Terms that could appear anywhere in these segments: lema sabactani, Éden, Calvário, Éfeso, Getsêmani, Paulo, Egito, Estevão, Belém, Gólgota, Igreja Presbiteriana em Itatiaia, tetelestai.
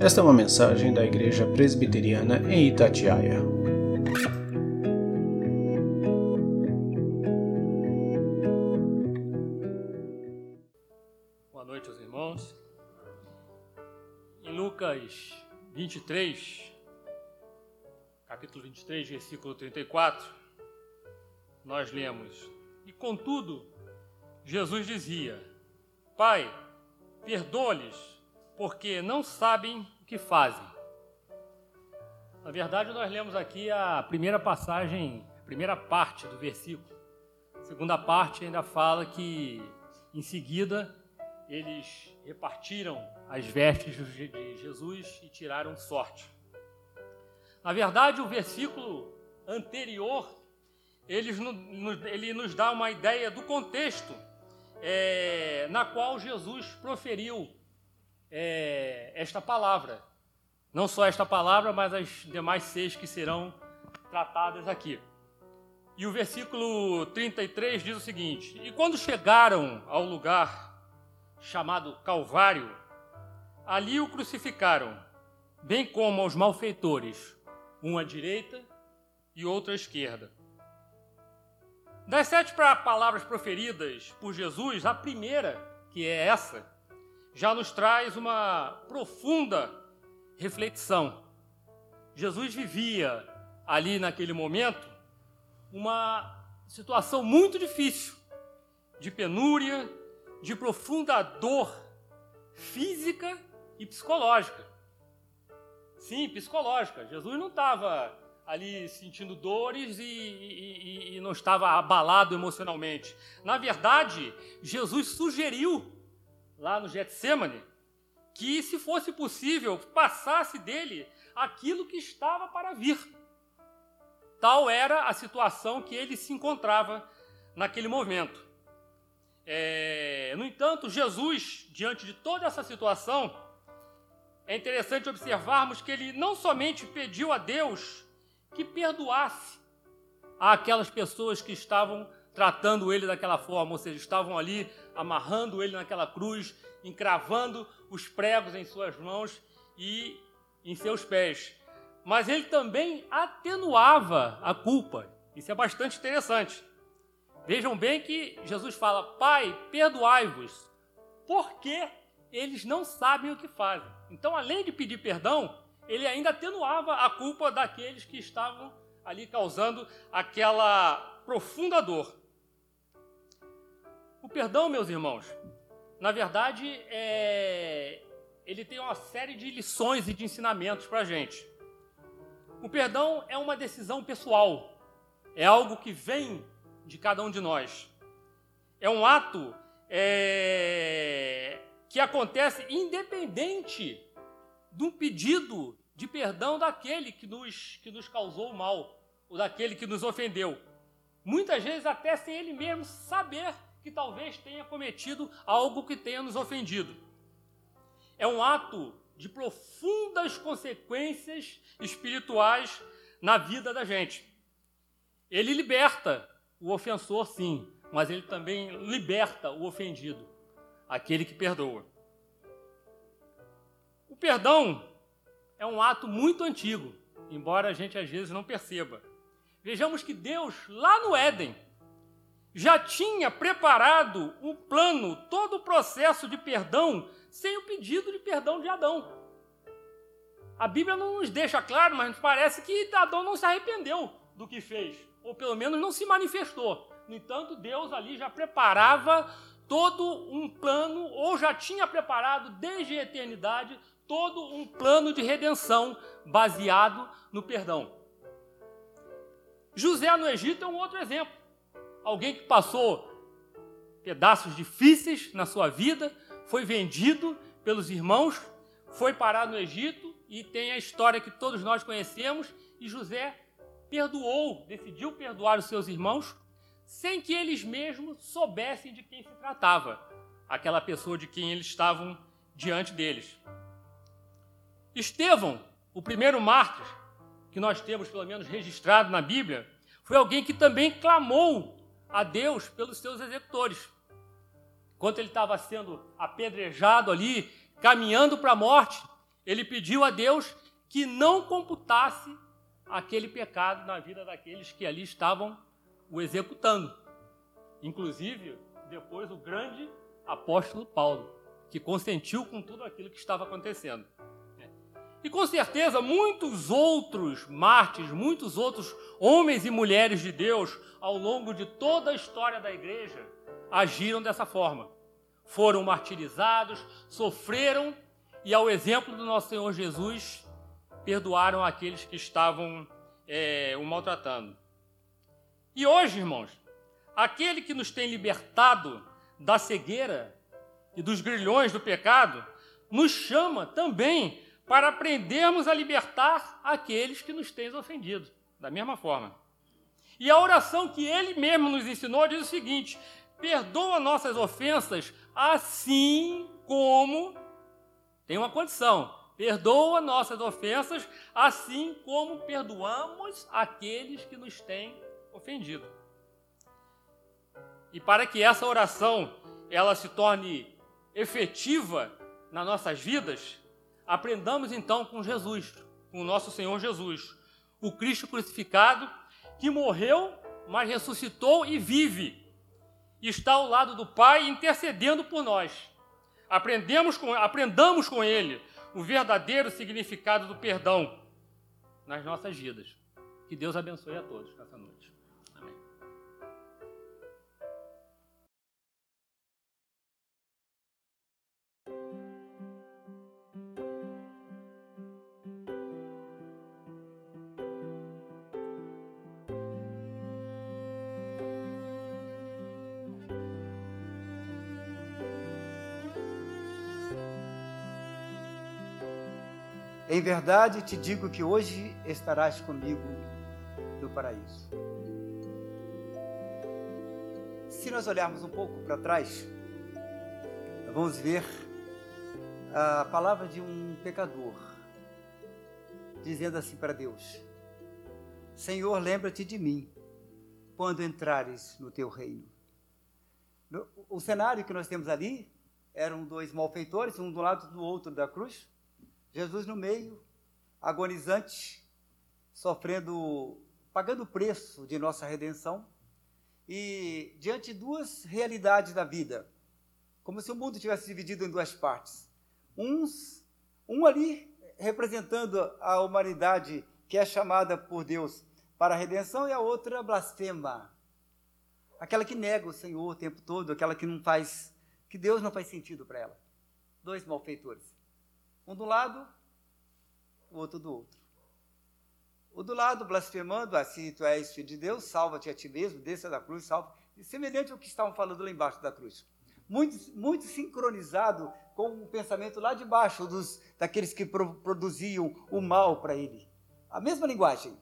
Esta é uma mensagem da Igreja Presbiteriana em Itatiaia. Boa noite aos irmãos. Em Lucas 23, capítulo 23, versículo 34, nós lemos: E contudo, Jesus dizia: Pai, perdoa-lhes, porque não sabem o que fazem. Na verdade, nós lemos aqui a primeira passagem, a primeira parte do versículo. A segunda parte ainda fala que, em seguida, eles repartiram as vestes de Jesus e tiraram sorte. Na verdade, o versículo anterior, ele nos dá uma ideia do contexto na qual Jesus proferiu esta palavra. Não só esta palavra, mas as demais seis que serão tratadas aqui. E o versículo 33 diz o seguinte: E quando chegaram ao lugar chamado Calvário, ali o crucificaram, bem como aos malfeitores, um à direita e outro à esquerda. Das 7 palavras proferidas por Jesus, a primeira, que é essa, já nos traz uma profunda reflexão. Jesus vivia ali naquele momento uma situação muito difícil, de penúria, de profunda dor física e psicológica. Sim, psicológica. Jesus não estava ali sentindo dores e não estava abalado emocionalmente. Na verdade, Jesus sugeriu, lá no Getsêmani, que, se fosse possível, passasse dele aquilo que estava para vir. Tal era a situação que ele se encontrava naquele momento. No entanto, Jesus, diante de toda essa situação, é interessante observarmos que ele não somente pediu a Deus que perdoasse àquelas pessoas que estavam tratando ele daquela forma, ou seja, estavam ali amarrando ele naquela cruz, encravando os pregos em suas mãos e em seus pés. Mas ele também atenuava a culpa. Isso é bastante interessante. Vejam bem que Jesus fala: Pai, perdoai-vos, porque eles não sabem o que fazem. Então, além de pedir perdão, ele ainda atenuava a culpa daqueles que estavam ali causando aquela profunda dor. O perdão, meus irmãos, na verdade, ele tem uma série de lições e de ensinamentos para a gente. O perdão é uma decisão pessoal, é algo que vem de cada um de nós. É um ato que acontece independente de um pedido de perdão daquele que nos causou o mal, ou daquele que nos ofendeu. Muitas vezes até sem ele mesmo saber que talvez tenha cometido algo que tenha nos ofendido. É um ato de profundas consequências espirituais na vida da gente. Ele liberta o ofensor, sim, mas ele também liberta o ofendido, aquele que perdoa. O perdão é um ato muito antigo, embora a gente às vezes não perceba. Vejamos que Deus, lá no Éden, já tinha preparado um plano, todo o processo de perdão, sem o pedido de perdão de Adão. A Bíblia não nos deixa claro, mas parece que Adão não se arrependeu do que fez, ou pelo menos não se manifestou. No entanto, Deus ali já preparava todo um plano, ou já tinha preparado desde a eternidade, todo um plano de redenção baseado no perdão. José no Egito é um outro exemplo. Alguém que passou pedaços difíceis na sua vida, foi vendido pelos irmãos, foi parar no Egito e tem a história que todos nós conhecemos. E José decidiu perdoar os seus irmãos sem que eles mesmos soubessem de quem se tratava, aquela pessoa de quem eles estavam diante deles. Estevão, o primeiro mártir que nós temos pelo menos registrado na Bíblia, foi alguém que também clamou a Deus pelos seus executores. Enquanto ele estava sendo apedrejado ali, caminhando para a morte, Ele pediu a Deus que não computasse aquele pecado na vida daqueles que ali estavam o executando. Inclusive, depois o grande apóstolo Paulo, que consentiu com tudo aquilo que estava acontecendo. E com certeza muitos outros mártires, muitos outros homens e mulheres de Deus ao longo de toda a história da igreja agiram dessa forma. Foram martirizados, sofreram e, ao exemplo do nosso Senhor Jesus, perdoaram aqueles que estavam o maltratando. E hoje, irmãos, aquele que nos tem libertado da cegueira e dos grilhões do pecado nos chama também para aprendermos a libertar aqueles que nos têm ofendido, da mesma forma. E a oração que ele mesmo nos ensinou diz o seguinte: perdoa nossas ofensas assim como... Tem uma condição: perdoa nossas ofensas assim como perdoamos aqueles que nos têm ofendido. E para que essa oração ela se torne efetiva nas nossas vidas, aprendamos então com Jesus, com o nosso Senhor Jesus, o Cristo crucificado, que morreu, mas ressuscitou e vive, e está ao lado do Pai intercedendo por nós. Aprendamos com Ele o verdadeiro significado do perdão nas nossas vidas. Que Deus abençoe a todos nessa noite. Em verdade, te digo que hoje estarás comigo no paraíso. Se nós olharmos um pouco para trás, vamos ver a palavra de um pecador, dizendo assim para Deus: Senhor, lembra-te de mim quando entrares no teu reino. O cenário que nós temos ali eram dois malfeitores, um do lado do outro da cruz, Jesus no meio, agonizante, sofrendo, pagando o preço de nossa redenção, e diante de duas realidades da vida, como se o mundo tivesse dividido em duas partes. Um ali representando a humanidade que é chamada por Deus para a redenção, e a outra blasfema, aquela que nega o Senhor o tempo todo, aquela que não faz, que Deus não faz sentido para ela. Dois malfeitores. Um do lado, o outro do outro. O do lado, blasfemando: se tu és filho de Deus, salva-te a ti mesmo, desça da cruz, salva. Semelhante ao que estavam falando lá embaixo da cruz. Muito, muito sincronizado com o pensamento lá de baixo daqueles que produziam o mal para ele. A mesma linguagem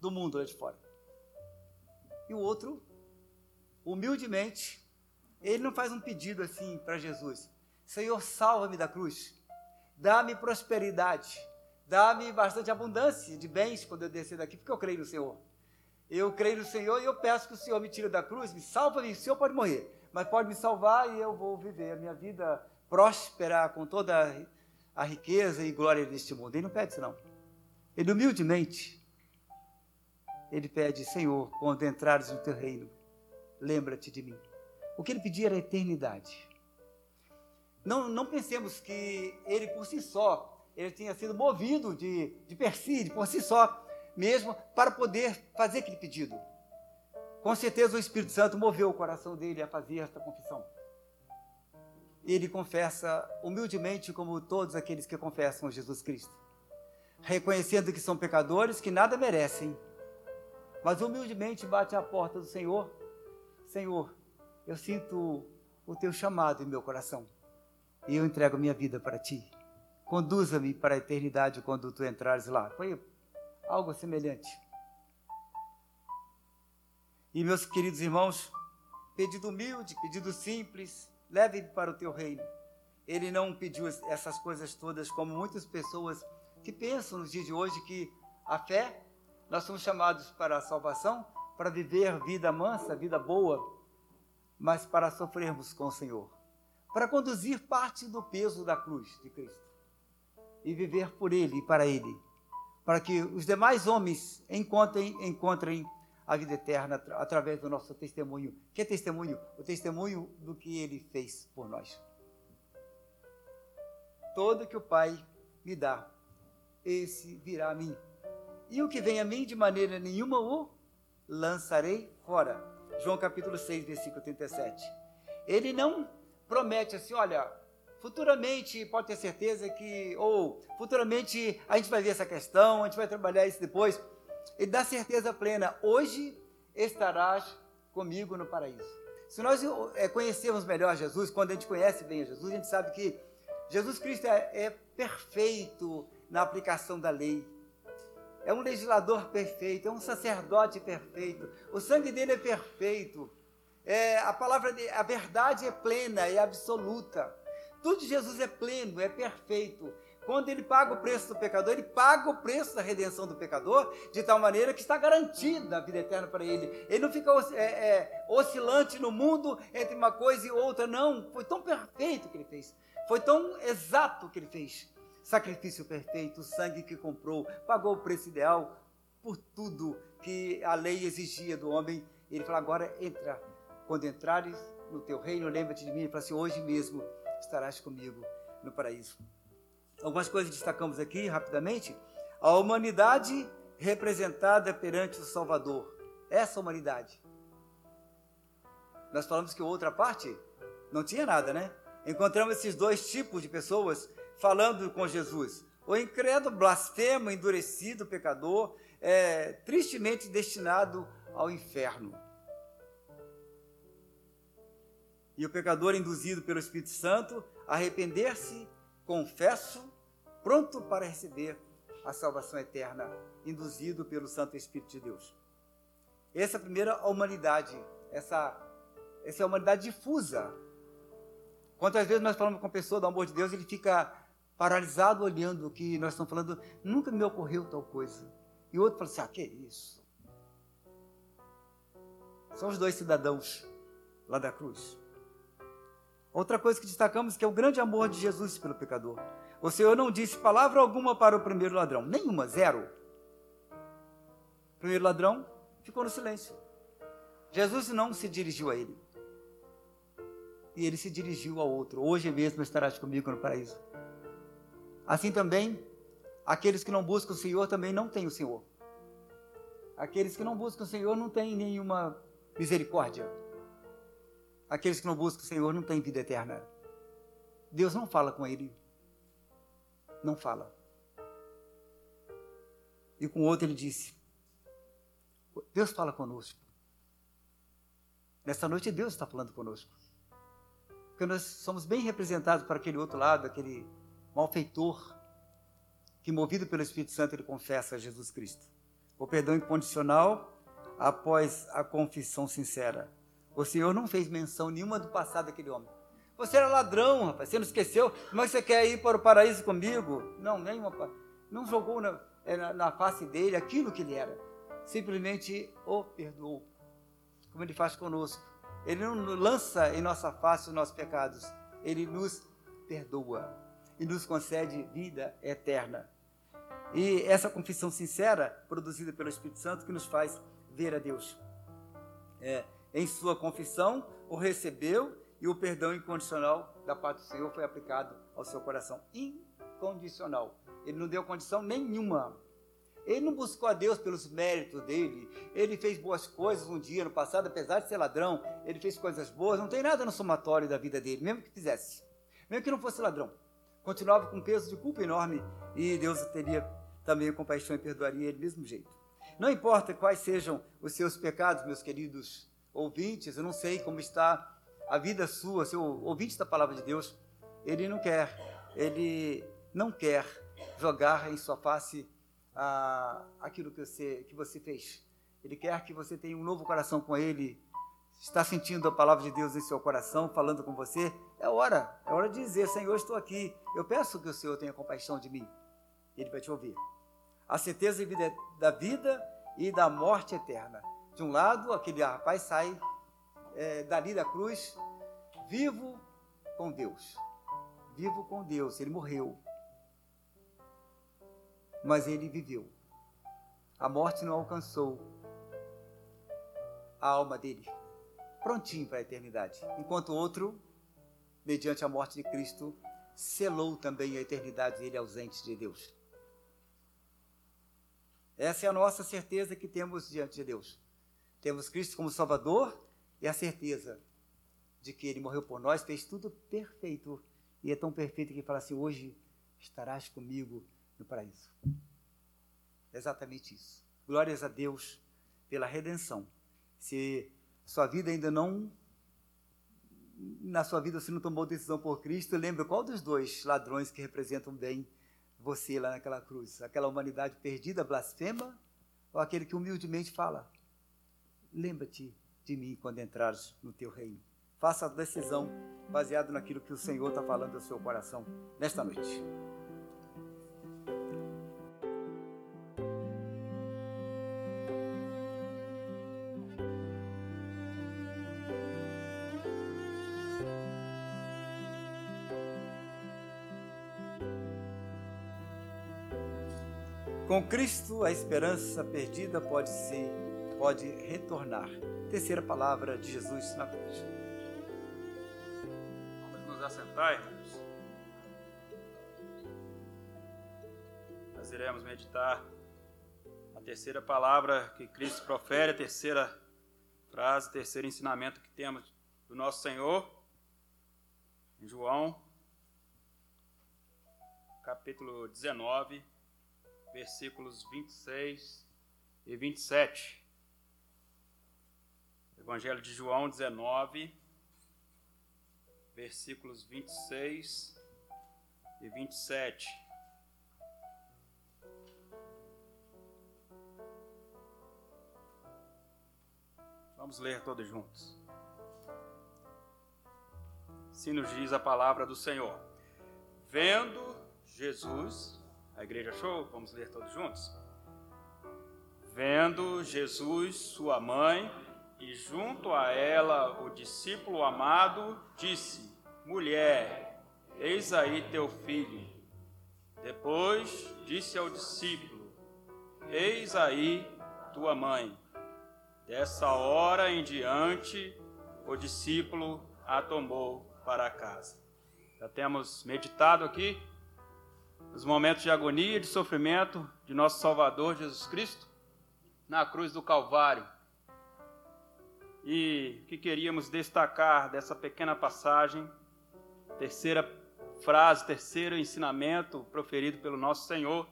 do mundo lá de fora. E o outro, humildemente, ele não faz um pedido assim para Jesus: Senhor, salva-me da cruz. Dá-me prosperidade, dá-me bastante abundância de bens quando eu descer daqui, porque eu creio no Senhor. Eu creio no Senhor e eu peço que o Senhor me tire da cruz, me salva, o Senhor pode morrer, mas pode me salvar e eu vou viver a minha vida próspera com toda a riqueza e glória deste mundo. Ele não pede isso, não. Ele humildemente, ele pede: Senhor, quando entrares no teu reino, lembra-te de mim. O que ele pedia era a eternidade. Não pensemos que ele por si só, ele tinha sido movido de persídio, por si só mesmo, para poder fazer aquele pedido. Com certeza o Espírito Santo moveu o coração dele a fazer esta confissão. Ele confessa humildemente, como todos aqueles que confessam Jesus Cristo, reconhecendo que são pecadores, que nada merecem, mas humildemente bate à porta do Senhor: Senhor, eu sinto o teu chamado em meu coração. E eu entrego minha vida para ti. Conduza-me para a eternidade quando tu entrares lá. Foi algo semelhante. E meus queridos irmãos, pedido humilde, pedido simples: leve-me para o teu reino. Ele não pediu essas coisas todas como muitas pessoas que pensam nos dias de hoje, que a fé, nós somos chamados para a salvação, para viver vida mansa, vida boa, mas para sofrermos com o Senhor, para conduzir parte do peso da cruz de Cristo. e viver por Ele e para Ele, para que os demais homens encontrem a vida eterna através do nosso testemunho. Que testemunho? O testemunho do que Ele fez por nós. Todo que o Pai me dá, esse virá a mim. E o que vem a mim, de maneira nenhuma o lançarei fora. João capítulo 6, versículo 37. Ele não promete assim, olha, futuramente pode ter certeza que, ou futuramente a gente vai ver essa questão, a gente vai trabalhar isso depois. Ele dá certeza plena, hoje estarás comigo no paraíso. Se nós conhecermos melhor Jesus, quando a gente conhece bem Jesus, a gente sabe que Jesus Cristo é perfeito na aplicação da lei. É um legislador perfeito, é um sacerdote perfeito. O sangue dele é perfeito. A verdade é plena, é absoluta. Tudo de Jesus é pleno, é perfeito. Quando ele paga o preço do pecador, ele paga o preço da redenção do pecador de tal maneira que está garantida a vida eterna para ele. Ele não fica oscilante no mundo entre uma coisa e outra, não. Foi tão perfeito que ele fez. Foi tão exato que ele fez. Sacrifício perfeito, o sangue que comprou, pagou o preço ideal por tudo que a lei exigia do homem. Ele fala, agora entra, quando entrares no teu reino, lembra-te de mim. Ele fala assim, hoje mesmo estarás comigo no paraíso. Algumas coisas destacamos aqui rapidamente. A humanidade representada perante o Salvador. Essa humanidade. Nós falamos que outra parte não tinha nada, né? Encontramos esses dois tipos de pessoas falando com Jesus. O incrédulo, blasfemo, endurecido, pecador, tristemente destinado ao inferno. E o pecador induzido pelo Espírito Santo a arrepender-se, confesso, pronto para receber a salvação eterna, induzido pelo Santo Espírito de Deus. Essa é a primeira humanidade, essa é a humanidade difusa. Quantas vezes nós falamos com a pessoa do amor de Deus, ele fica paralisado olhando o que nós estamos falando, nunca me ocorreu tal coisa. E o outro fala assim, que isso? São os dois cidadãos lá da cruz. Outra coisa que destacamos que é o grande amor de Jesus pelo pecador. O Senhor não disse palavra alguma para o primeiro ladrão, nenhuma, zero. O primeiro ladrão ficou no silêncio. Jesus não se dirigiu a ele. E ele se dirigiu ao outro. Hoje mesmo estarás comigo no paraíso. Assim também, aqueles que não buscam o Senhor também não têm o Senhor. Aqueles que não buscam o Senhor não têm nenhuma misericórdia. Aqueles que não buscam o Senhor não têm vida eterna. Deus não fala com ele. Não fala. E com o outro ele disse, Deus fala conosco. Nessa noite Deus está falando conosco. Porque nós somos bem representados para aquele outro lado, aquele malfeitor que, movido pelo Espírito Santo, ele confessa a Jesus Cristo. O perdão incondicional após a confissão sincera. O Senhor não fez menção nenhuma do passado daquele homem. Você era ladrão, rapaz, você não esqueceu? Mas você quer ir para o paraíso comigo? Não, nenhuma. Não jogou na face dele aquilo que ele era. Simplesmente o perdoou, como ele faz conosco. Ele não lança em nossa face os nossos pecados. Ele nos perdoa e nos concede vida eterna. E essa confissão sincera, produzida pelo Espírito Santo, que nos faz ver a Deus. Em sua confissão, o recebeu e o perdão incondicional da parte do Senhor foi aplicado ao seu coração. Incondicional. Ele não deu condição nenhuma. Ele não buscou a Deus pelos méritos dele. Ele fez boas coisas um dia no passado, apesar de ser ladrão. Ele fez coisas boas. Não tem nada no somatório da vida dele, mesmo que fizesse. Mesmo que não fosse ladrão. Continuava com um peso de culpa enorme. E Deus teria também compaixão e perdoaria ele do mesmo jeito. Não importa quais sejam os seus pecados, meus queridos ouvintes. Eu não sei como está a vida sua, seu ouvinte da palavra de Deus. Ele não quer jogar em sua face aquilo que você fez. Ele quer que você tenha um novo coração com ele. Está sentindo a palavra de Deus em seu coração, falando com você. É hora de dizer, Senhor, estou aqui. Eu peço que o Senhor tenha compaixão de mim. Ele vai te ouvir. A certeza da vida e da morte eterna. De um lado, aquele rapaz sai dali da cruz, vivo com Deus. Ele morreu. mas ele viveu. A morte não alcançou a alma dele, prontinho para a eternidade, enquanto o outro, mediante a morte de Cristo, selou também a eternidade dele ausente de Deus. Essa é a nossa certeza que temos diante de Deus. Temos Cristo como Salvador e a certeza de que Ele morreu por nós, fez tudo perfeito. E é tão perfeito que fala assim, hoje estarás comigo no paraíso. É exatamente isso. Glórias a Deus pela redenção. Se sua vida ainda não... Na sua vida você não tomou decisão por Cristo, lembra qual dos dois ladrões que representam bem você lá naquela cruz? Aquela humanidade perdida, blasfema, ou aquele que humildemente fala, lembra-te de mim quando entrares no teu reino. Faça a decisão baseada naquilo que o Senhor está falando ao seu coração nesta noite. Com Cristo, a esperança perdida pode retornar. Terceira palavra de Jesus na cruz. Vamos nos assentar, irmãos. Nós iremos meditar a terceira palavra que Cristo profere, a terceira frase, o terceiro ensinamento que temos do nosso Senhor, em João, capítulo 19, versículos 26 e 27. Evangelho de João 19, versículos 26 e 27. Vamos ler todos juntos. Assim nos diz a palavra do Senhor. Vendo Jesus... A igreja achou? Vamos ler todos juntos. Vendo Jesus, sua mãe, e junto a ela o discípulo amado, disse, mulher, eis aí teu filho. Depois disse ao discípulo, eis aí tua mãe. Dessa hora em diante, o discípulo a tomou para casa. Já temos meditado aqui os momentos de agonia e de sofrimento de nosso Salvador Jesus Cristo na cruz do Calvário. E o que queríamos destacar dessa pequena passagem, terceira frase, terceiro ensinamento proferido pelo nosso Senhor,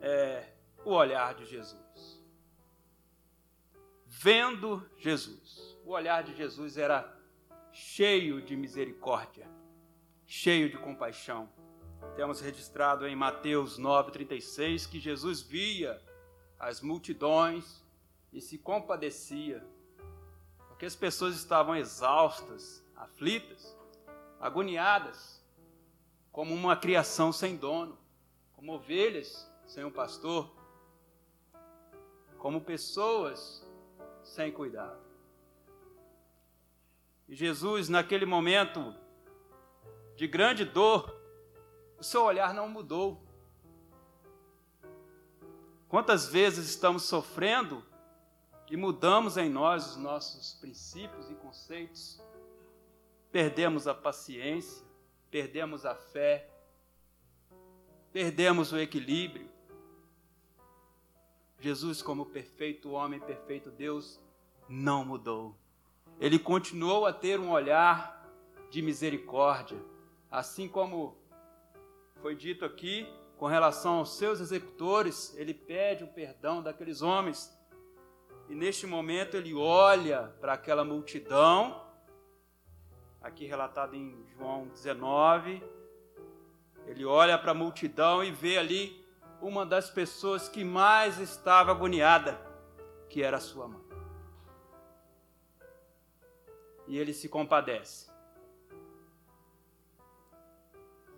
é o olhar de Jesus. Vendo Jesus. O olhar de Jesus era cheio de misericórdia, cheio de compaixão. Temos registrado em Mateus 9,36 que Jesus via as multidões e se compadecia, porque as pessoas estavam exaustas, aflitas, agoniadas, como uma criação sem dono, como ovelhas sem um pastor, como pessoas sem cuidado. E Jesus, naquele momento de grande dor, o seu olhar não mudou. Quantas vezes estamos sofrendo e mudamos em nós os nossos princípios e conceitos? Perdemos a paciência, perdemos a fé, perdemos o equilíbrio. Jesus, como perfeito homem, perfeito Deus, não mudou. Ele continuou a ter um olhar de misericórdia, assim como foi dito aqui, com relação aos seus executores, ele pede o perdão daqueles homens. E neste momento ele olha para aquela multidão, aqui relatado em João 19, ele olha para a multidão e vê ali uma das pessoas que mais estava agoniada, que era a sua mãe. E ele se compadece.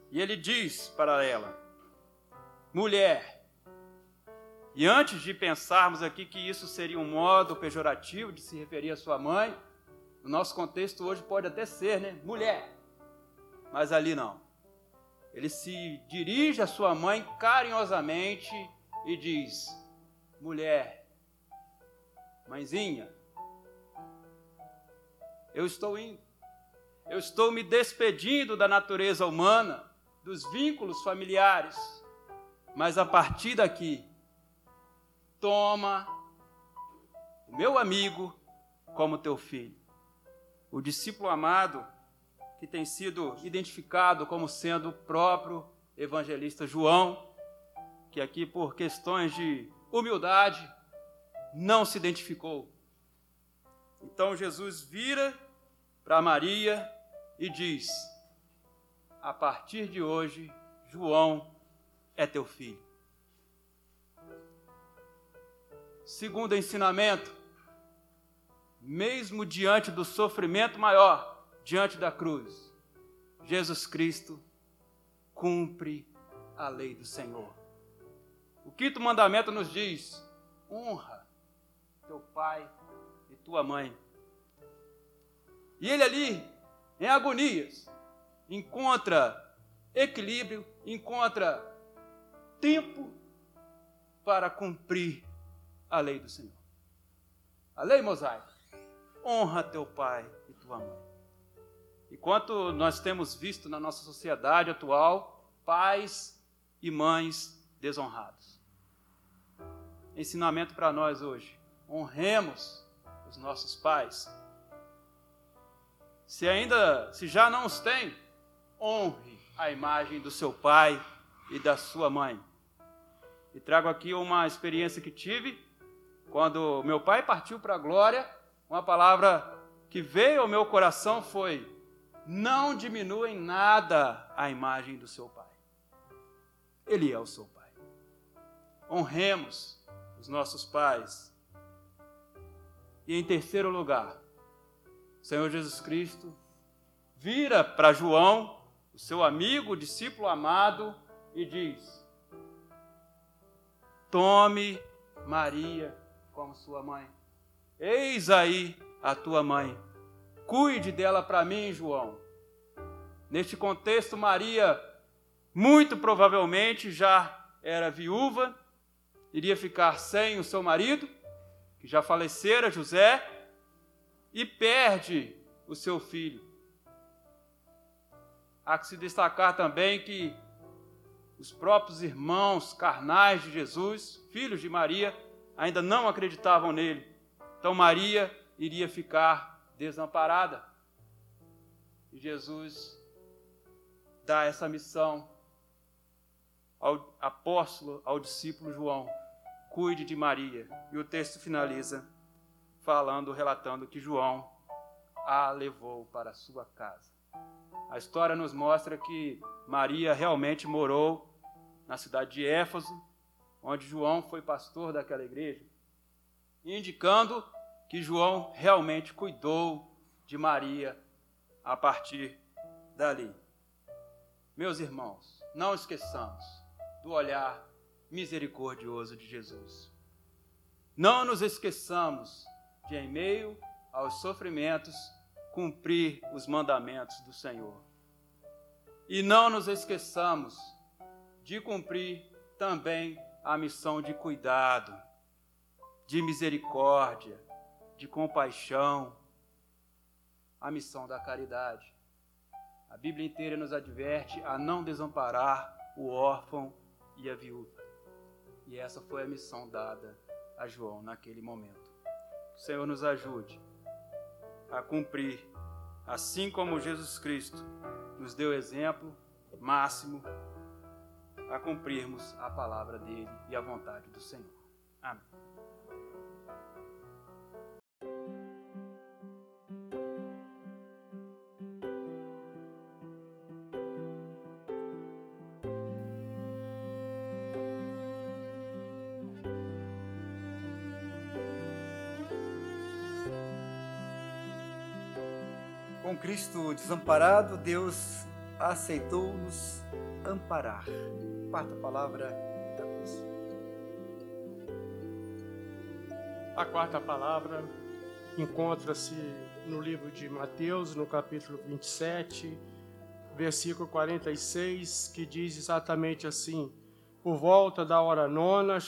E ele diz para ela, mulher, e antes de pensarmos aqui que isso seria um modo pejorativo de se referir à sua mãe, no nosso contexto hoje pode até ser, né? Mulher, mas ali não. ele se dirige à sua mãe carinhosamente e diz: mulher, mãezinha, eu estou indo, eu estou me despedindo da natureza humana, dos vínculos familiares, mas a partir daqui, toma o meu amigo como teu filho. O discípulo amado que tem sido identificado como sendo o próprio evangelista João, que aqui por questões de humildade não se identificou. Então Jesus vira para Maria e diz: a partir de hoje, João é teu filho. Segundo ensinamento, mesmo diante do sofrimento maior, diante da cruz, Jesus Cristo cumpre a lei do Senhor. O quinto mandamento nos diz: honra teu pai e tua mãe. E ele ali, em agonias, encontra equilíbrio, encontra tempo para cumprir a lei do Senhor. A lei mosaica: honra teu pai e tua mãe. E quanto nós temos visto na nossa sociedade atual, pais e mães desonrados. Ensinamento para nós hoje: honremos os nossos pais. Se já não os tem, honre a imagem do seu pai e da sua mãe. E trago aqui uma experiência que tive quando meu pai partiu para a glória. Uma palavra que veio ao meu coração foi: não diminua em nada a imagem do seu pai. Ele é o seu pai. Honremos os nossos pais. E em terceiro lugar, o Senhor Jesus Cristo vira para João, o seu amigo, o discípulo amado, e diz: tome Maria como sua mãe. Eis aí a tua mãe. Cuide dela para mim, João. Neste contexto, Maria, muito provavelmente, já era viúva, iria ficar sem o seu marido, que já falecera, José, e perde o seu filho. Há que se destacar também que os próprios irmãos carnais de Jesus, filhos de Maria, ainda não acreditavam nele. Então Maria iria ficar desamparada. E Jesus dá essa missão ao apóstolo, ao discípulo João: cuide de Maria. E o texto finaliza relatando que João a levou para a sua casa. A história nos mostra que Maria realmente morou na cidade de Éfeso, onde João foi pastor daquela igreja, indicando que João realmente cuidou de Maria a partir dali. Meus irmãos, não esqueçamos do olhar misericordioso de Jesus. Não nos esqueçamos de, em meio aos sofrimentos, cumprir os mandamentos do Senhor. E não nos esqueçamos de cumprir também a missão de cuidado, de misericórdia, de compaixão, a missão da caridade. A Bíblia inteira nos adverte a não desamparar o órfão e a viúva. E essa foi a missão dada a João naquele momento. Que o Senhor nos ajude a cumprir, assim como Jesus Cristo nos deu exemplo máximo, a cumprirmos a palavra dele e a vontade do Senhor. Amém. Com Cristo desamparado, Deus aceitou-nos amparar. Quarta palavra da cruz. A quarta palavra encontra-se no livro de Mateus, no capítulo 27, versículo 46, que diz exatamente assim: por volta da hora nona,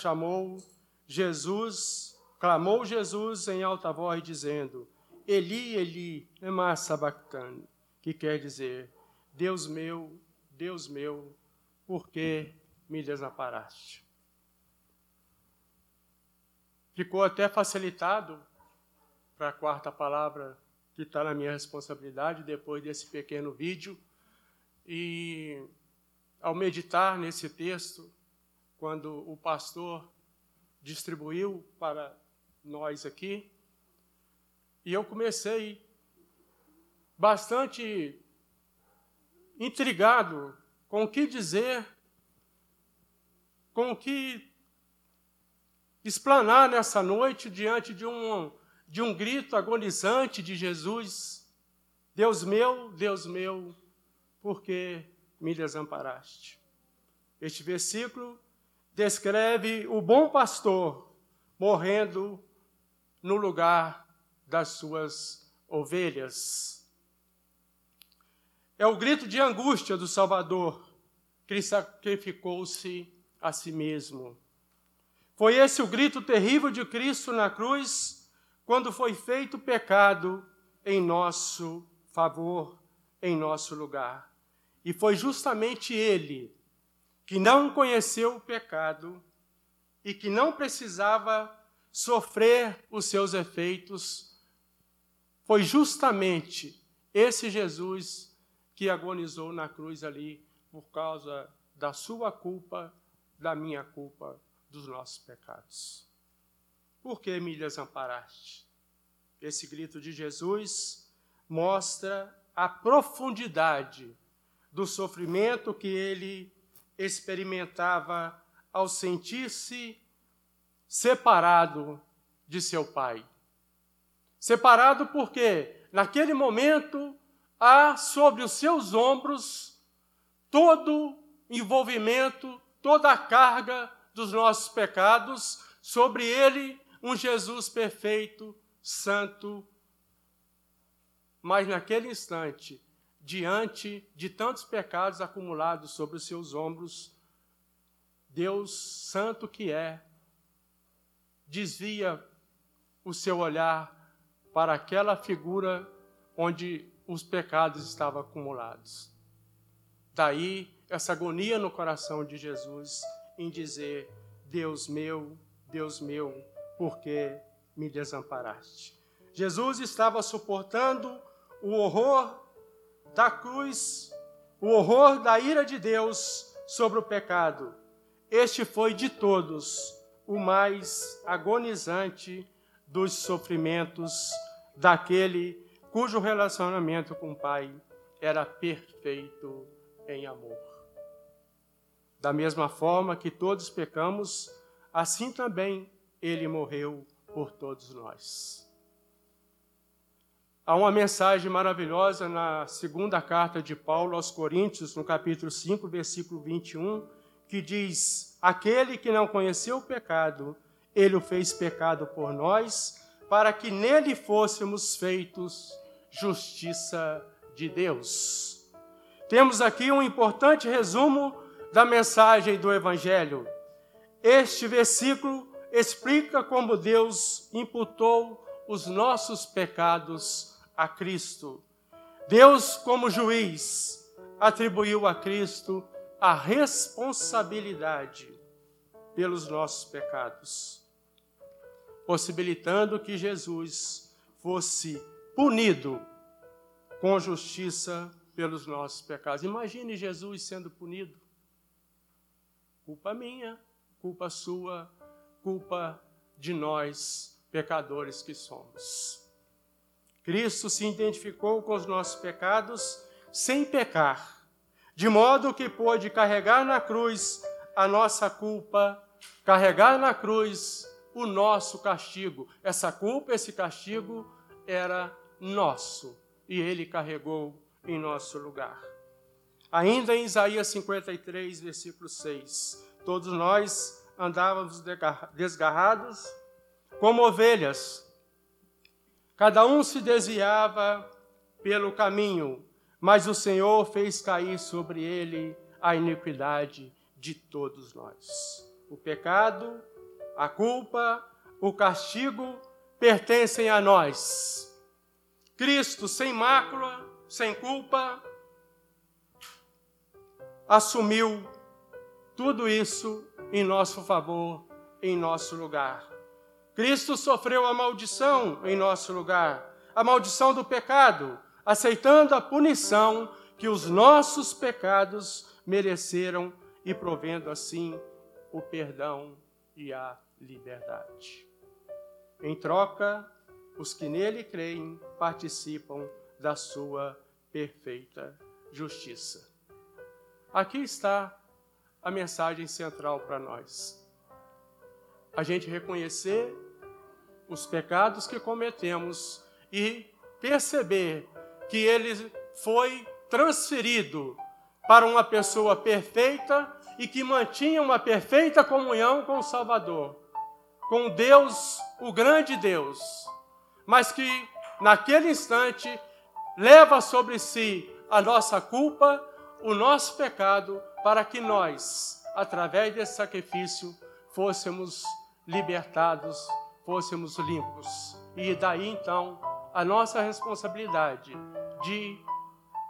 clamou Jesus em alta voz, dizendo: Eli, Eli, lema sabactani, que quer dizer: Deus meu, por que me desamparaste? Ficou até facilitado para a quarta palavra que está na minha responsabilidade depois desse pequeno vídeo. E ao meditar nesse texto, quando o pastor distribuiu para nós aqui, e eu comecei bastante intrigado com o que dizer, com o que explanar nessa noite diante de um grito agonizante de Jesus: Deus meu, por que me desamparaste? Este versículo descreve o bom pastor morrendo no lugar das suas ovelhas. É o grito de angústia do Salvador, que sacrificou-se a si mesmo. Foi esse o grito terrível de Cristo na cruz, quando foi feito pecado em nosso favor, em nosso lugar. E foi justamente ele que não conheceu o pecado e que não precisava sofrer os seus efeitos. Foi justamente esse Jesus que agonizou na cruz ali por causa da sua culpa, da minha culpa, dos nossos pecados. Por que me desamparaste? Esse grito de Jesus mostra a profundidade do sofrimento que ele experimentava ao sentir-se separado de seu Pai. Separado porque, naquele momento, há sobre os seus ombros todo envolvimento, toda a carga dos nossos pecados, sobre ele um Jesus perfeito, santo, mas naquele instante, diante de tantos pecados acumulados sobre os seus ombros, Deus santo que é, desvia o seu olhar para aquela figura onde os pecados estavam acumulados. Daí essa agonia no coração de Jesus em dizer: Deus meu, por que me desamparaste? Jesus estava suportando o horror da cruz, o horror da ira de Deus sobre o pecado. Este foi de todos o mais agonizante dos sofrimentos daquele cujo relacionamento com o Pai era perfeito em amor. Da mesma forma que todos pecamos, assim também ele morreu por todos nós. Há uma mensagem maravilhosa na segunda carta de Paulo aos Coríntios, no capítulo 5, versículo 21, que diz: aquele que não conheceu o pecado, ele o fez pecado por nós, para que nele fôssemos feitos justiça de Deus. Temos aqui um importante resumo da mensagem do Evangelho. Este versículo explica como Deus imputou os nossos pecados a Cristo. Deus, como juiz, atribuiu a Cristo a responsabilidade pelos nossos pecados, possibilitando que Jesus fosse punido com justiça pelos nossos pecados. Imagine Jesus sendo punido. Culpa minha, culpa sua, culpa de nós, pecadores que somos. Cristo se identificou com os nossos pecados sem pecar, de modo que pôde carregar na cruz a nossa culpa, carregar na cruz o nosso castigo. Essa culpa, esse castigo era nosso e ele carregou em nosso lugar. Ainda em Isaías 53, versículo 6, todos nós andávamos desgarrados como ovelhas. Cada um se desviava pelo caminho, mas o Senhor fez cair sobre ele a iniquidade de todos nós. O pecado, a culpa, o castigo pertencem a nós. Cristo, sem mácula, sem culpa, assumiu tudo isso em nosso favor, em nosso lugar. Cristo sofreu a maldição em nosso lugar, a maldição do pecado, aceitando a punição que os nossos pecados mereceram e provendo assim o perdão e a liberdade. Em troca, os que nele creem participam da sua perfeita justiça. Aqui está a mensagem central para nós. A gente reconhecer os pecados que cometemos e perceber que ele foi transferido para uma pessoa perfeita e que mantinha uma perfeita comunhão com o Salvador, com Deus, o grande Deus, mas que naquele instante leva sobre si a nossa culpa, o nosso pecado, para que nós, através desse sacrifício, fôssemos libertados, fôssemos limpos. E daí então a nossa responsabilidade de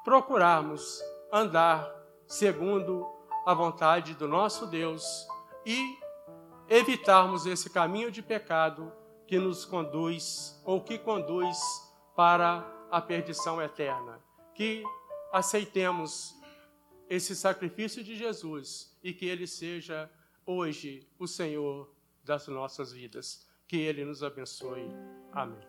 procurarmos andar segundo a vontade do nosso Deus e evitarmos esse caminho de pecado que nos conduz ou que conduz para a perdição eterna. Que aceitemos esse sacrifício de Jesus e que ele seja hoje o Senhor das nossas vidas. Que ele nos abençoe. Amém.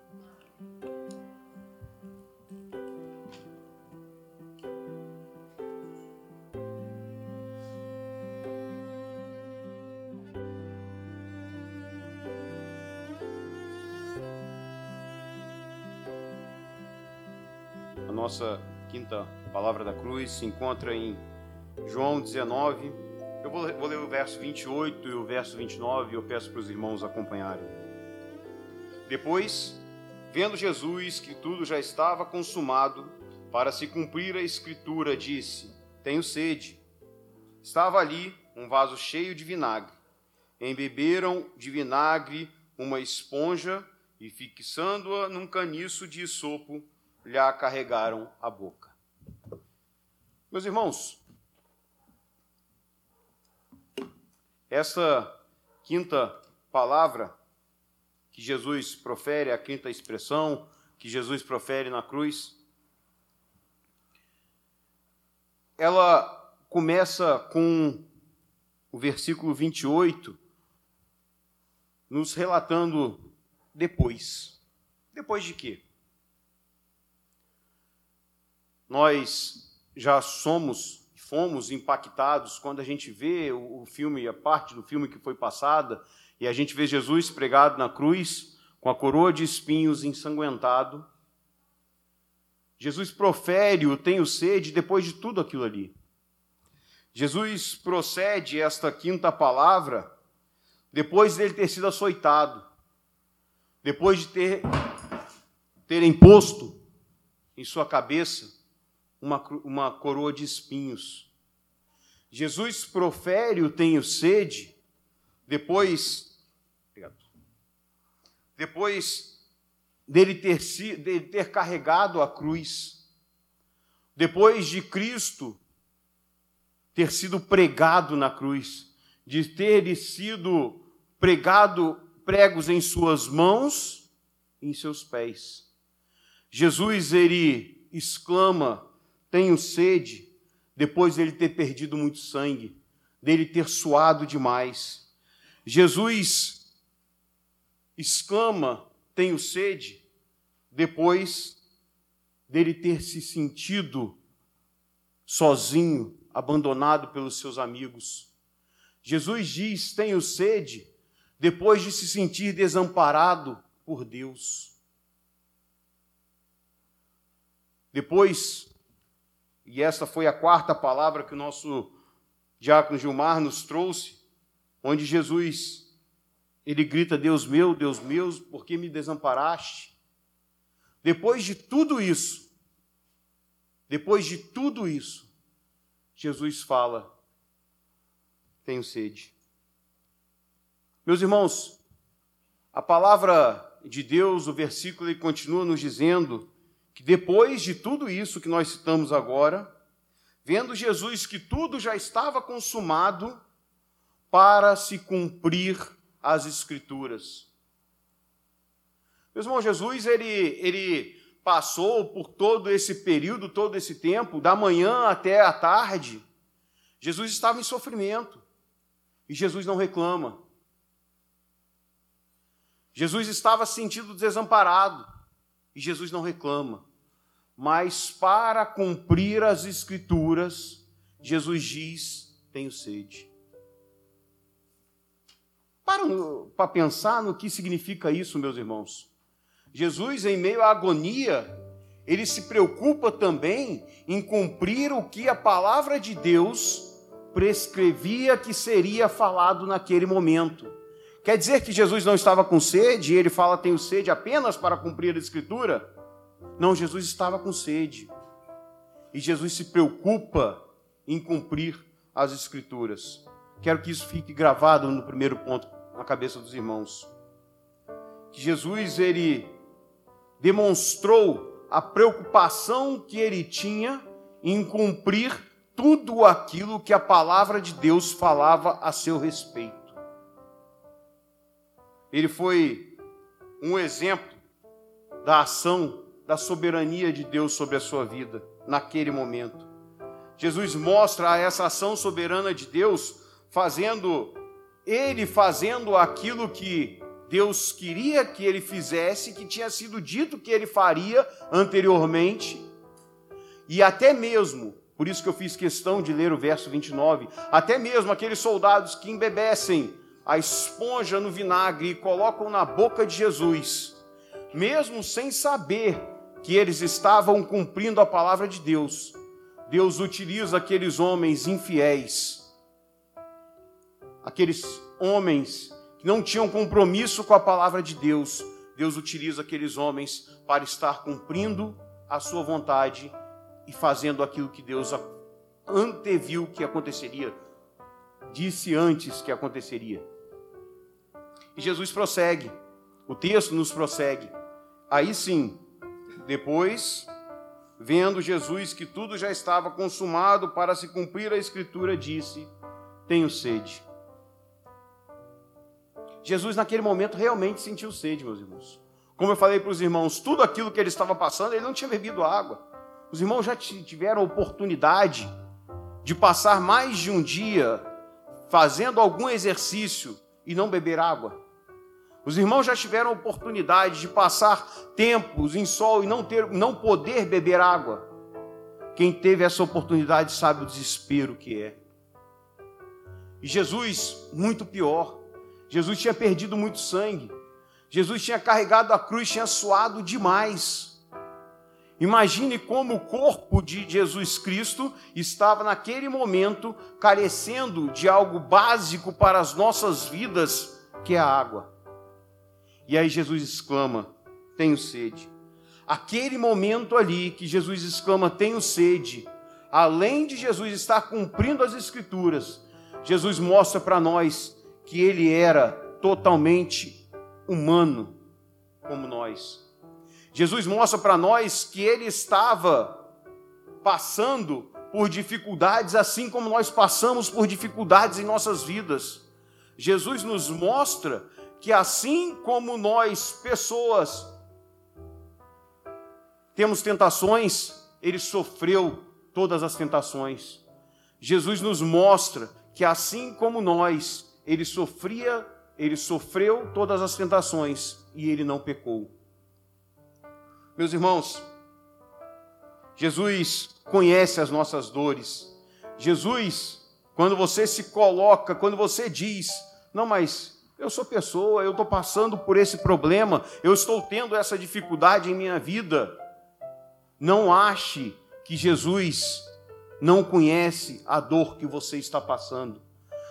Nossa quinta palavra da cruz se encontra em João 19. Eu vou ler o verso 28 e o verso 29 e eu peço para os irmãos acompanharem. Depois, vendo Jesus que tudo já estava consumado, para se cumprir a escritura, disse: tenho sede. Estava ali um vaso cheio de vinagre. Embeberam de vinagre uma esponja e, fixando-a num caniço de isopo, lhe carregaram a boca. Meus irmãos, essa quinta palavra que Jesus profere, a quinta expressão que Jesus profere na cruz, ela começa com o versículo 28, nos relatando depois. Depois de quê? Nós já fomos impactados quando a gente vê o filme, a parte do filme que foi passada, e a gente vê Jesus pregado na cruz, com a coroa de espinhos, ensanguentado. Jesus profere o tenho sede depois de tudo aquilo ali. Jesus procede esta quinta palavra depois dele ter sido açoitado, depois de terem posto em sua cabeça uma coroa de espinhos. Jesus profere o tenho sede depois dele ter carregado a cruz, depois de Cristo ter sido pregado na cruz, de ter sido pregado pregos em suas mãos e em seus pés. Jesus, ele exclama: tenho sede, depois dele ter perdido muito sangue, dele ter suado demais. Jesus exclama: tenho sede, depois dele ter se sentido sozinho, abandonado pelos seus amigos. Jesus diz: tenho sede, depois de se sentir desamparado por Deus. Depois, e essa foi a quarta palavra que o nosso diácono Gilmar nos trouxe, onde Jesus, ele grita: Deus meu, por que me desamparaste? Depois de tudo isso, Depois de tudo isso, Jesus fala: tenho sede. Meus irmãos, a palavra de Deus, o versículo, ele continua nos dizendo que depois de tudo isso que nós citamos agora, vendo Jesus que tudo já estava consumado para se cumprir as Escrituras. Meus irmãos, Jesus, ele passou por todo esse período, todo esse tempo, da manhã até a tarde. Jesus estava em sofrimento e Jesus não reclama. Jesus estava sentindo desamparado e Jesus não reclama. Mas para cumprir as Escrituras, Jesus diz: tenho sede. Para pensar no que significa isso, meus irmãos. Jesus, em meio à agonia, ele se preocupa também em cumprir o que a palavra de Deus prescrevia que seria falado naquele momento. Quer dizer que Jesus não estava com sede e ele fala: tenho sede apenas para cumprir a Escritura? Não, Jesus estava com sede. E Jesus se preocupa em cumprir as Escrituras. Quero que isso fique gravado no primeiro ponto na cabeça dos irmãos. Que Jesus, ele demonstrou a preocupação que ele tinha em cumprir tudo aquilo que a palavra de Deus falava a seu respeito. Ele foi um exemplo da ação da soberania de Deus sobre a sua vida, naquele momento. Jesus mostra essa ação soberana de Deus, fazendo aquilo que Deus queria que ele fizesse, que tinha sido dito que ele faria anteriormente, e até mesmo, por isso que eu fiz questão de ler o verso 29, até mesmo aqueles soldados que embebessem a esponja no vinagre e colocam na boca de Jesus, mesmo sem saber que eles estavam cumprindo a palavra de Deus, Deus utiliza aqueles homens infiéis, aqueles homens que não tinham compromisso com a palavra de Deus, Deus utiliza aqueles homens para estar cumprindo a sua vontade e fazendo aquilo que Deus anteviu que aconteceria, disse antes que aconteceria. E Jesus prossegue, o texto nos prossegue. Aí sim, depois, vendo Jesus que tudo já estava consumado para se cumprir a Escritura, disse: tenho sede. Jesus, naquele momento, realmente sentiu sede, meus irmãos. Como eu falei para os irmãos, tudo aquilo que ele estava passando, ele não tinha bebido água. Os irmãos já tiveram a oportunidade de passar mais de um dia fazendo algum exercício e não beber água. Os irmãos já tiveram a oportunidade de passar tempos em sol e não poder beber água. Quem teve essa oportunidade sabe o desespero que é. E Jesus, muito pior. Jesus tinha perdido muito sangue. Jesus tinha carregado a cruz, tinha suado demais. Imagine como o corpo de Jesus Cristo estava naquele momento carecendo de algo básico para as nossas vidas, que é a água. E aí Jesus exclama: tenho sede. Aquele momento ali que Jesus exclama: tenho sede, além de Jesus estar cumprindo as Escrituras, Jesus mostra para nós que ele era totalmente humano, como nós. Jesus mostra para nós que ele estava passando por dificuldades, assim como nós passamos por dificuldades em nossas vidas. Jesus nos mostra que assim como nós, pessoas, temos tentações, ele sofreu todas as tentações. Jesus nos mostra que assim como nós, ele sofreu todas as tentações e ele não pecou. Meus irmãos, Jesus conhece as nossas dores. Jesus, quando você se coloca, quando você diz: não, mas eu sou pessoa, eu estou passando por esse problema, eu estou tendo essa dificuldade em minha vida. Não ache que Jesus não conhece a dor que você está passando.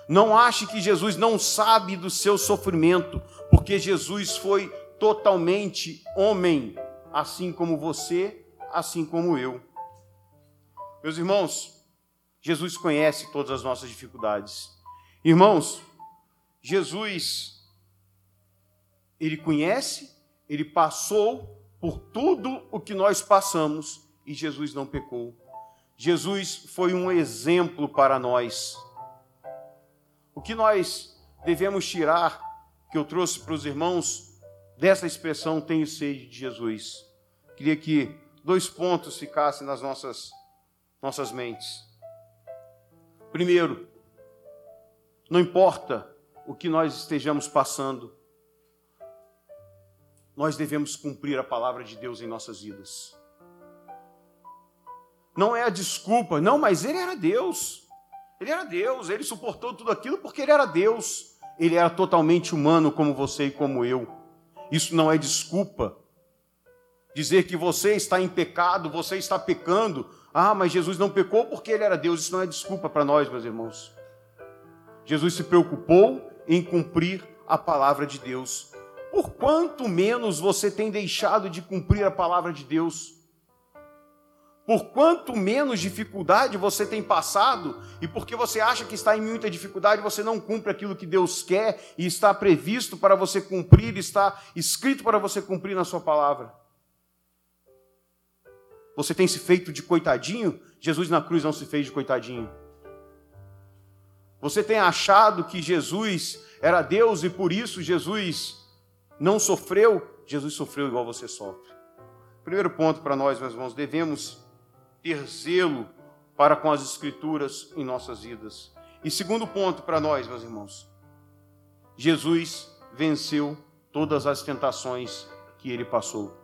Não ache que Jesus não sabe do seu sofrimento, porque Jesus foi totalmente homem, assim como você, assim como eu. Meus irmãos, Jesus conhece todas as nossas dificuldades. Irmãos, Jesus, ele conhece, ele passou por tudo o que nós passamos e Jesus não pecou. Jesus foi um exemplo para nós. O que nós devemos tirar, que eu trouxe para os irmãos, dessa expressão, tenho sede de Jesus? Queria que dois pontos ficassem nas nossas mentes. Primeiro, não importa o que nós estejamos passando, nós devemos cumprir a palavra de Deus em nossas vidas. Não é a desculpa, não, mas ele era Deus. Ele era Deus, ele suportou tudo aquilo porque ele era Deus. Ele era totalmente humano como você e como eu. Isso não é desculpa. Dizer que você está em pecado, você está pecando. Ah, mas Jesus não pecou porque ele era Deus. Isso não é desculpa para nós, meus irmãos. Jesus se preocupou em cumprir a palavra de Deus. Por quanto menos você tem deixado de cumprir a palavra de Deus? Por quanto menos dificuldade você tem passado, e porque você acha que está em muita dificuldade, você não cumpre aquilo que Deus quer e está previsto para você cumprir, está escrito para você cumprir na sua palavra. Você tem se feito de coitadinho? Jesus na cruz não se fez de coitadinho. Você tem achado que Jesus era Deus e por isso Jesus não sofreu? Jesus sofreu igual você sofre. Primeiro ponto para nós, meus irmãos, devemos ter zelo para com as Escrituras em nossas vidas. E segundo ponto para nós, meus irmãos, Jesus venceu todas as tentações que ele passou.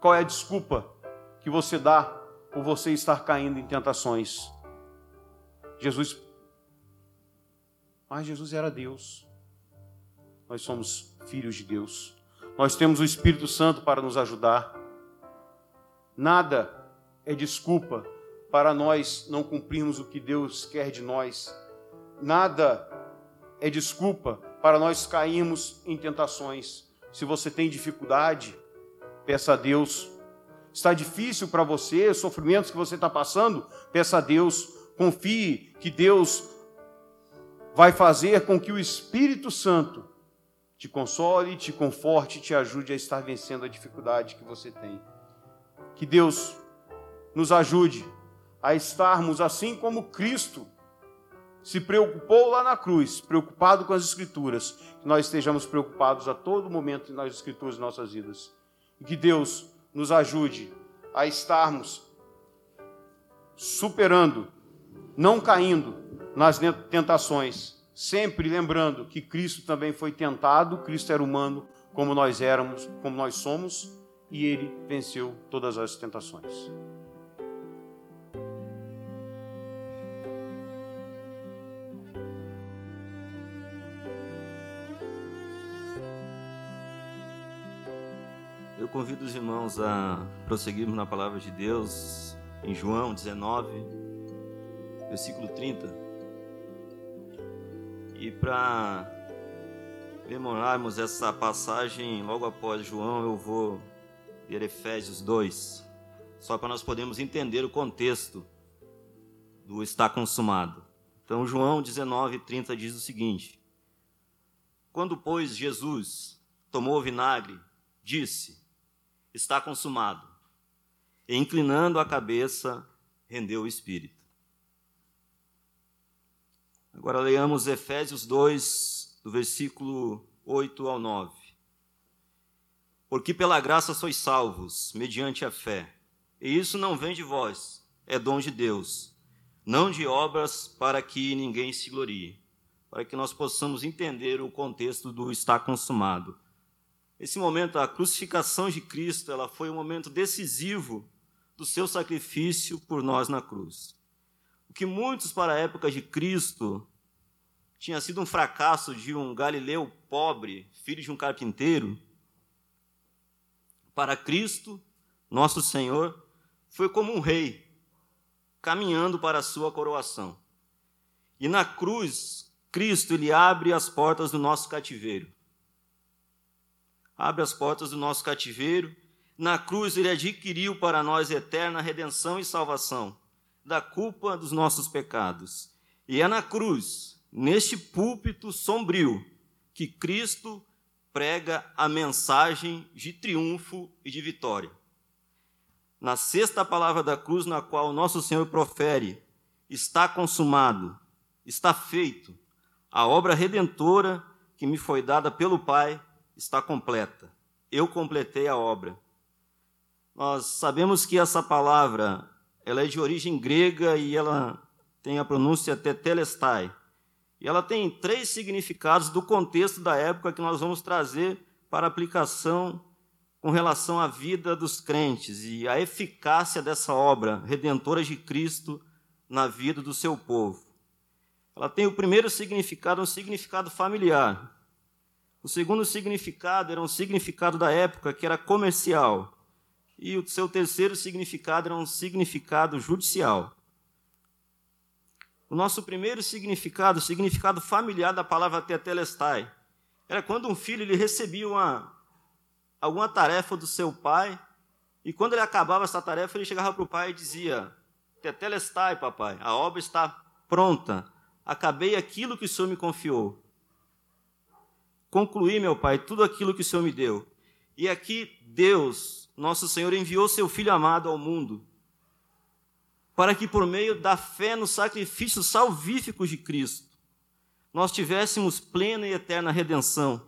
Qual é a desculpa que você dá por você estar caindo em tentações? Jesus era Deus. Nós somos filhos de Deus. Nós temos o Espírito Santo para nos ajudar. Nada é desculpa para nós não cumprirmos o que Deus quer de nós. Nada é desculpa para nós cairmos em tentações. Se você tem dificuldade, peça a Deus. Está difícil para você, os sofrimentos que você está passando, peça a Deus. Confie que Deus vai fazer com que o Espírito Santo te console, te conforte, te ajude a estar vencendo a dificuldade que você tem. Que Deus nos ajude a estarmos assim como Cristo se preocupou lá na cruz, preocupado com as Escrituras, que nós estejamos preocupados a todo momento nas Escrituras de nossas vidas. E que Deus nos ajude a estarmos superando, não caindo nas tentações, sempre lembrando que Cristo também foi tentado, Cristo era humano como nós éramos, como nós somos, e ele venceu todas as tentações. Eu convido os irmãos a prosseguirmos na palavra de Deus em João 19, versículo 30, e para memorarmos essa passagem logo após João, eu vou ler Efésios 2, só para nós podermos entender o contexto do está consumado. Então, João 19, 30 diz o seguinte: quando, pois, Jesus tomou o vinagre, disse, está consumado, e inclinando a cabeça, rendeu o espírito. Agora leamos Efésios 2, do versículo 8 ao 9. Porque pela graça sois salvos, mediante a fé. E isso não vem de vós, é dom de Deus, não de obras para que ninguém se glorie. Para que nós possamos entender o contexto do está consumado. Esse momento, a crucificação de Cristo, ela foi um momento decisivo do seu sacrifício por nós na cruz. Que muitos, para a época de Cristo, tinha sido um fracasso de um galileu pobre, filho de um carpinteiro. Para Cristo, nosso Senhor, foi como um rei, caminhando para a sua coroação. E na cruz, Cristo, ele abre as portas do nosso cativeiro. Na cruz ele adquiriu para nós eterna redenção e salvação da culpa dos nossos pecados. E é na cruz, neste púlpito sombrio, que Cristo prega a mensagem de triunfo e de vitória. Na sexta palavra da cruz, na qual o nosso Senhor profere, está consumado, está feito, a obra redentora que me foi dada pelo Pai está completa. Eu completei a obra. Nós sabemos que essa palavra, ela é de origem grega e ela tem a pronúncia tetelestai. E ela tem três significados do contexto da época que nós vamos trazer para aplicação com relação à vida dos crentes e à eficácia dessa obra redentora de Cristo na vida do seu povo. Ela tem o primeiro significado, um significado familiar. O segundo significado era um significado da época, que era comercial. E o seu terceiro significado era um significado judicial. O nosso primeiro significado, o significado familiar da palavra tetelestai, era quando um filho ele recebia alguma tarefa do seu pai, e quando ele acabava essa tarefa, ele chegava para o pai e dizia: tetelestai, papai, a obra está pronta, acabei aquilo que o Senhor me confiou. Concluí, meu pai, tudo aquilo que o Senhor me deu. E aqui Deus, nosso Senhor, enviou seu Filho amado ao mundo, para que por meio da fé no sacrifício salvífico de Cristo, nós tivéssemos plena e eterna redenção,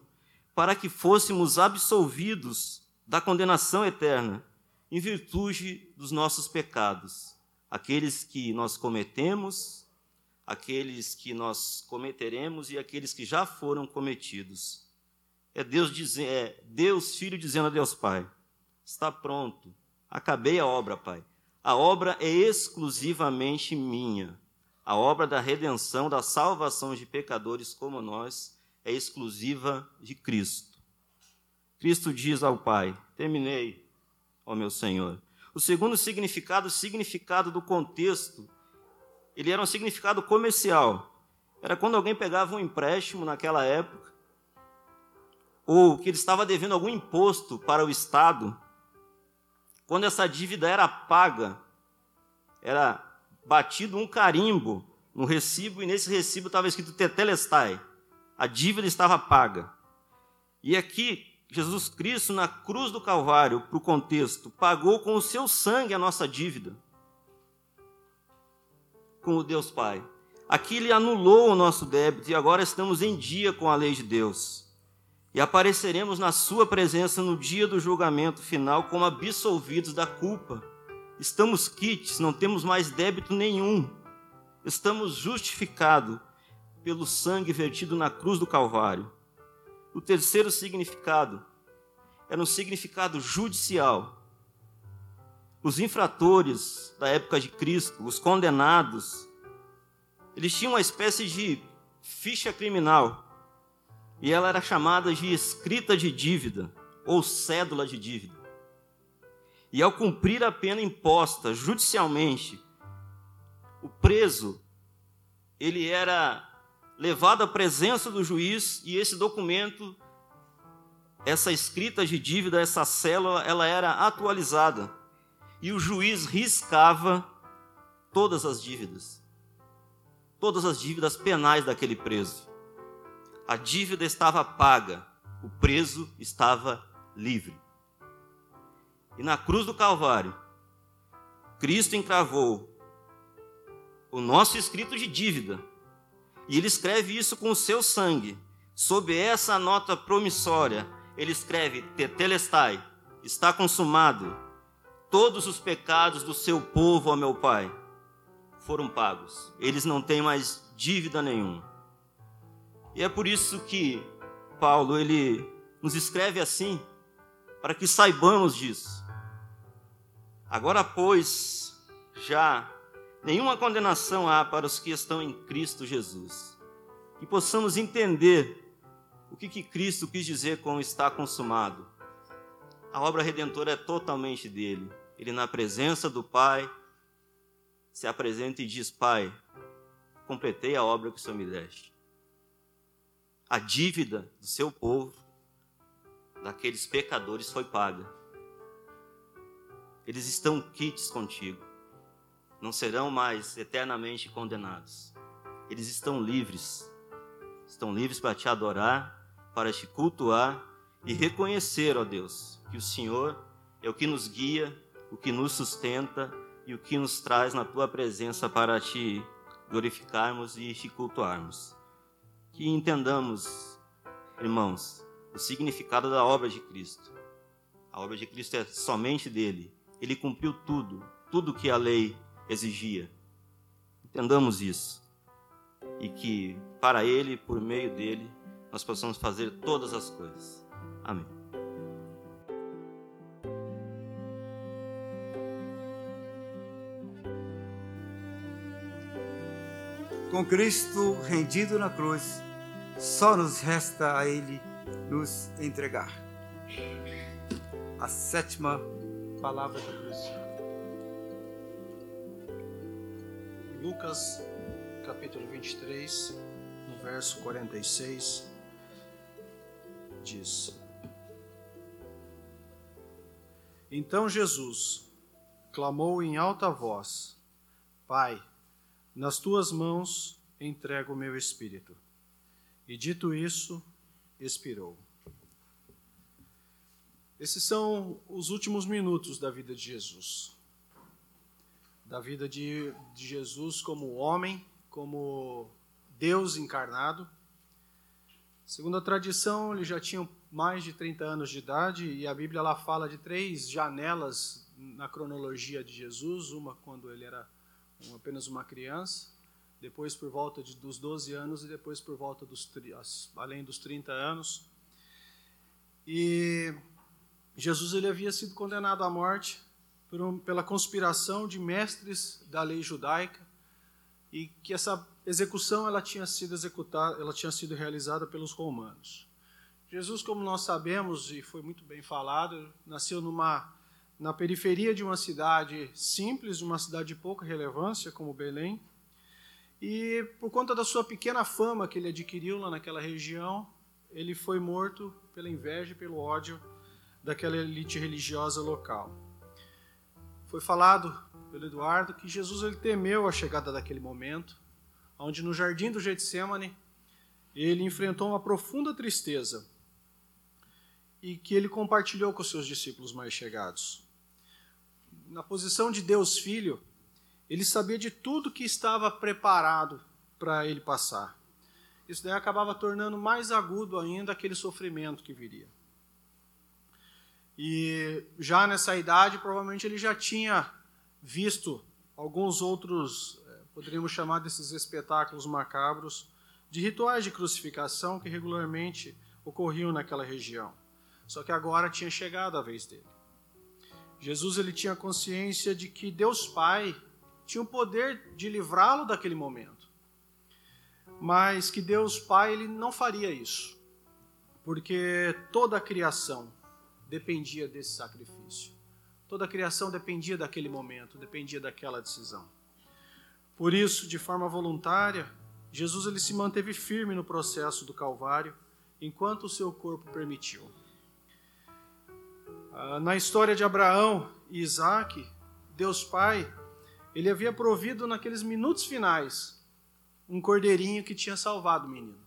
para que fôssemos absolvidos da condenação eterna, em virtude dos nossos pecados, aqueles que nós cometemos, aqueles que nós cometeremos e aqueles que já foram cometidos. É Deus Filho dizendo a Deus Pai: está pronto, acabei a obra, Pai. A obra é exclusivamente minha. A obra da redenção, da salvação de pecadores como nós, é exclusiva de Cristo. Cristo diz ao Pai: terminei, ó meu Senhor. O segundo significado, o significado do contexto, ele era um significado comercial. Era quando alguém pegava um empréstimo naquela época, ou que ele estava devendo algum imposto para o Estado. Quando essa dívida era paga, era batido um carimbo no recibo, e nesse recibo estava escrito tetelestai. A dívida estava paga. E aqui, Jesus Cristo, na cruz do Calvário, para o contexto, pagou com o seu sangue a nossa dívida com o Deus Pai. Aqui ele anulou o nosso débito, e agora estamos em dia com a lei de Deus. E apareceremos na sua presença no dia do julgamento final como absolvidos da culpa. Estamos quites, não temos mais débito nenhum. Estamos justificados pelo sangue vertido na cruz do Calvário. O terceiro significado era um significado judicial. Os infratores da época de Cristo, os condenados, eles tinham uma espécie de ficha criminal. E ela era chamada de escrita de dívida, ou cédula de dívida. E ao cumprir a pena imposta judicialmente, o preso, ele era levado à presença do juiz, e esse documento, essa escrita de dívida, essa cédula, ela era atualizada. E o juiz riscava todas as dívidas penais daquele preso. A dívida estava paga, o preso estava livre. E na cruz do Calvário, Cristo encravou o nosso escrito de dívida, e ele escreve isso com o seu sangue. Sob essa nota promissória, ele escreve: tetelestai, está consumado, todos os pecados do seu povo, ó meu Pai, foram pagos. Eles não têm mais dívida nenhuma. E é por isso que Paulo ele nos escreve assim, para que saibamos disso. Agora, pois, já nenhuma condenação há para os que estão em Cristo Jesus. Que possamos entender o que Cristo quis dizer com está consumado. A obra redentora é totalmente dele. Ele, na presença do Pai, se apresenta e diz: Pai, completei a obra que o Senhor me deste. A dívida do seu povo, daqueles pecadores, foi paga. eles estão quites contigo. Não serão mais eternamente condenados. Eles estão livres. Estão livres para te adorar, para te cultuar e reconhecer, ó Deus, que o Senhor é o que nos guia, o que nos sustenta e o que nos traz na Tua presença para te glorificarmos e te cultuarmos. Que entendamos, irmãos, o significado da obra de Cristo. A obra de Cristo é somente dele. Ele cumpriu tudo que a lei exigia. Entendamos isso. E que para ele, por meio dele, nós possamos fazer todas as coisas. Amém. Com Cristo rendido na cruz, só nos resta a Ele nos entregar. A sétima palavra da cruz. Lucas, capítulo 23, no verso 46, diz: Então Jesus clamou em alta voz: Pai, nas tuas mãos entrego o meu espírito. E dito isso, expirou. Esses são os últimos minutos da vida de Jesus. Da vida de Jesus como homem, como Deus encarnado. Segundo a tradição, ele já tinha mais de 30 anos de idade, e a Bíblia lá fala de 3 janelas na cronologia de Jesus. Uma quando ele era apenas uma criança, depois por volta dos 12 anos e depois por volta além dos 30 anos. E Jesus, ele havia sido condenado à morte pela conspiração de mestres da lei judaica, e que essa execução ela tinha sido realizada pelos romanos. Jesus, como nós sabemos, e foi muito bem falado, nasceu na periferia de uma cidade simples, de uma cidade de pouca relevância, como Belém. E por conta da sua pequena fama que ele adquiriu lá naquela região, ele foi morto pela inveja e pelo ódio daquela elite religiosa local. Foi falado pelo Eduardo que Jesus, ele temeu a chegada daquele momento, onde no jardim do Getsêmani ele enfrentou uma profunda tristeza, e que ele compartilhou com os seus discípulos mais chegados. Na posição de Deus Filho, ele sabia de tudo que estava preparado para ele passar. Isso daí acabava tornando mais agudo ainda aquele sofrimento que viria. E já nessa idade, provavelmente ele já tinha visto alguns outros, poderíamos chamar desses espetáculos macabros, de rituais de crucificação que regularmente ocorriam naquela região. Só que agora tinha chegado a vez dele. Jesus, ele tinha consciência de que Deus Pai tinha o poder de livrá-lo daquele momento. Mas que Deus Pai, ele não faria isso. Porque toda a criação dependia desse sacrifício. Toda a criação dependia daquele momento, dependia daquela decisão. Por isso, de forma voluntária, Jesus, ele se manteve firme no processo do Calvário, enquanto o seu corpo permitiu. Na história de Abraão e Isaac, Deus Pai, ele havia provido naqueles minutos finais um cordeirinho que tinha salvado o menino.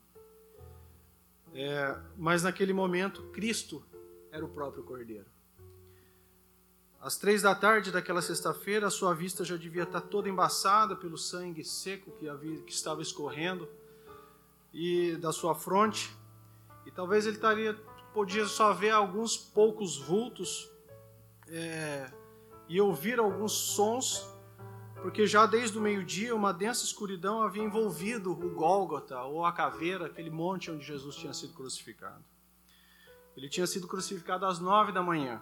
Mas naquele momento, Cristo era o próprio cordeiro. Às 3 da tarde daquela sexta-feira, a sua vista já devia estar toda embaçada pelo sangue seco que estava escorrendo e da sua fronte, e talvez ele podia só ver alguns poucos vultos e ouvir alguns sons, porque já desde o meio-dia uma densa escuridão havia envolvido o Gólgota, ou a caveira, aquele monte onde Jesus tinha sido crucificado. Ele tinha sido crucificado às 9 da manhã,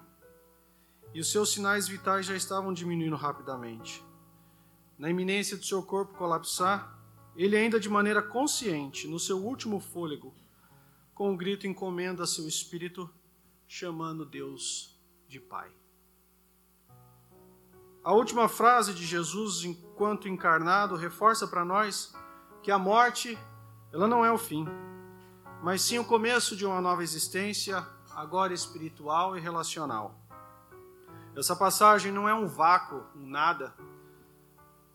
e os seus sinais vitais já estavam diminuindo rapidamente. Na iminência do seu corpo colapsar, ele ainda de maneira consciente, no seu último fôlego, com um grito, encomenda seu espírito, chamando Deus de Pai. A última frase de Jesus, enquanto encarnado, reforça para nós que a morte, ela não é o fim, mas sim o começo de uma nova existência, agora espiritual e relacional. Essa passagem não é um vácuo, um nada,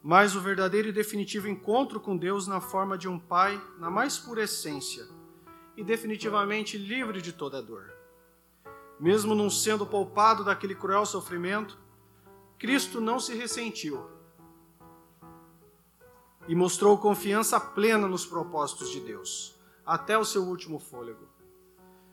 mas o verdadeiro e definitivo encontro com Deus na forma de um Pai na mais pura essência e definitivamente livre de toda dor. Mesmo não sendo poupado daquele cruel sofrimento, Cristo não se ressentiu e mostrou confiança plena nos propósitos de Deus, até o seu último fôlego.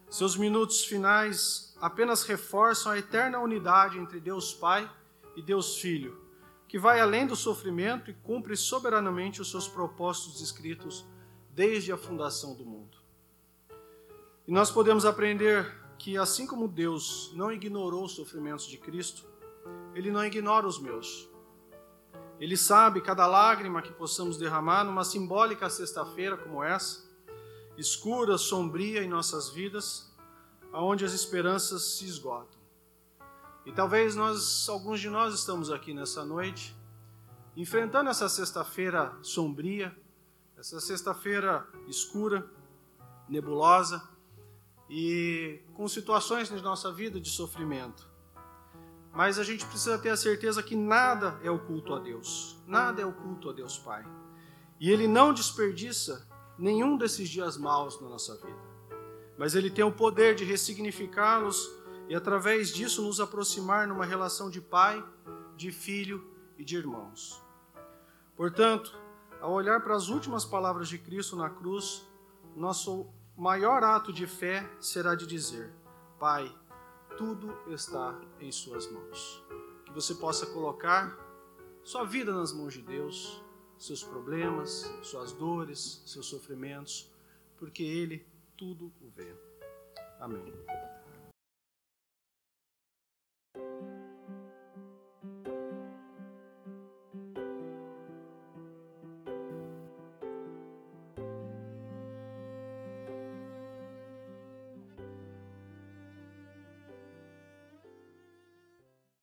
Seus minutos finais apenas reforçam a eterna unidade entre Deus Pai e Deus Filho, que vai além do sofrimento e cumpre soberanamente os seus propósitos escritos desde a fundação do mundo. E nós podemos aprender que, assim como Deus não ignorou os sofrimentos de Cristo, Ele não ignora os meus. Ele sabe cada lágrima que possamos derramar numa simbólica sexta-feira como essa, escura, sombria em nossas vidas, aonde as esperanças se esgotam. E talvez alguns de nós estamos aqui nessa noite, enfrentando essa sexta-feira sombria, essa sexta-feira escura, nebulosa, e com situações na nossa vida de sofrimento. Mas a gente precisa ter a certeza que nada é oculto a Deus. Nada é oculto a Deus Pai. E Ele não desperdiça nenhum desses dias maus na nossa vida. Mas Ele tem o poder de ressignificá-los e, através disso, nos aproximar numa relação de Pai, de Filho e de irmãos. Portanto, ao olhar para as últimas palavras de Cristo na cruz, nosso maior ato de fé será de dizer: Pai, tudo está em suas mãos. Que você possa colocar sua vida nas mãos de Deus, seus problemas, suas dores, seus sofrimentos, porque Ele tudo o vê. Amém.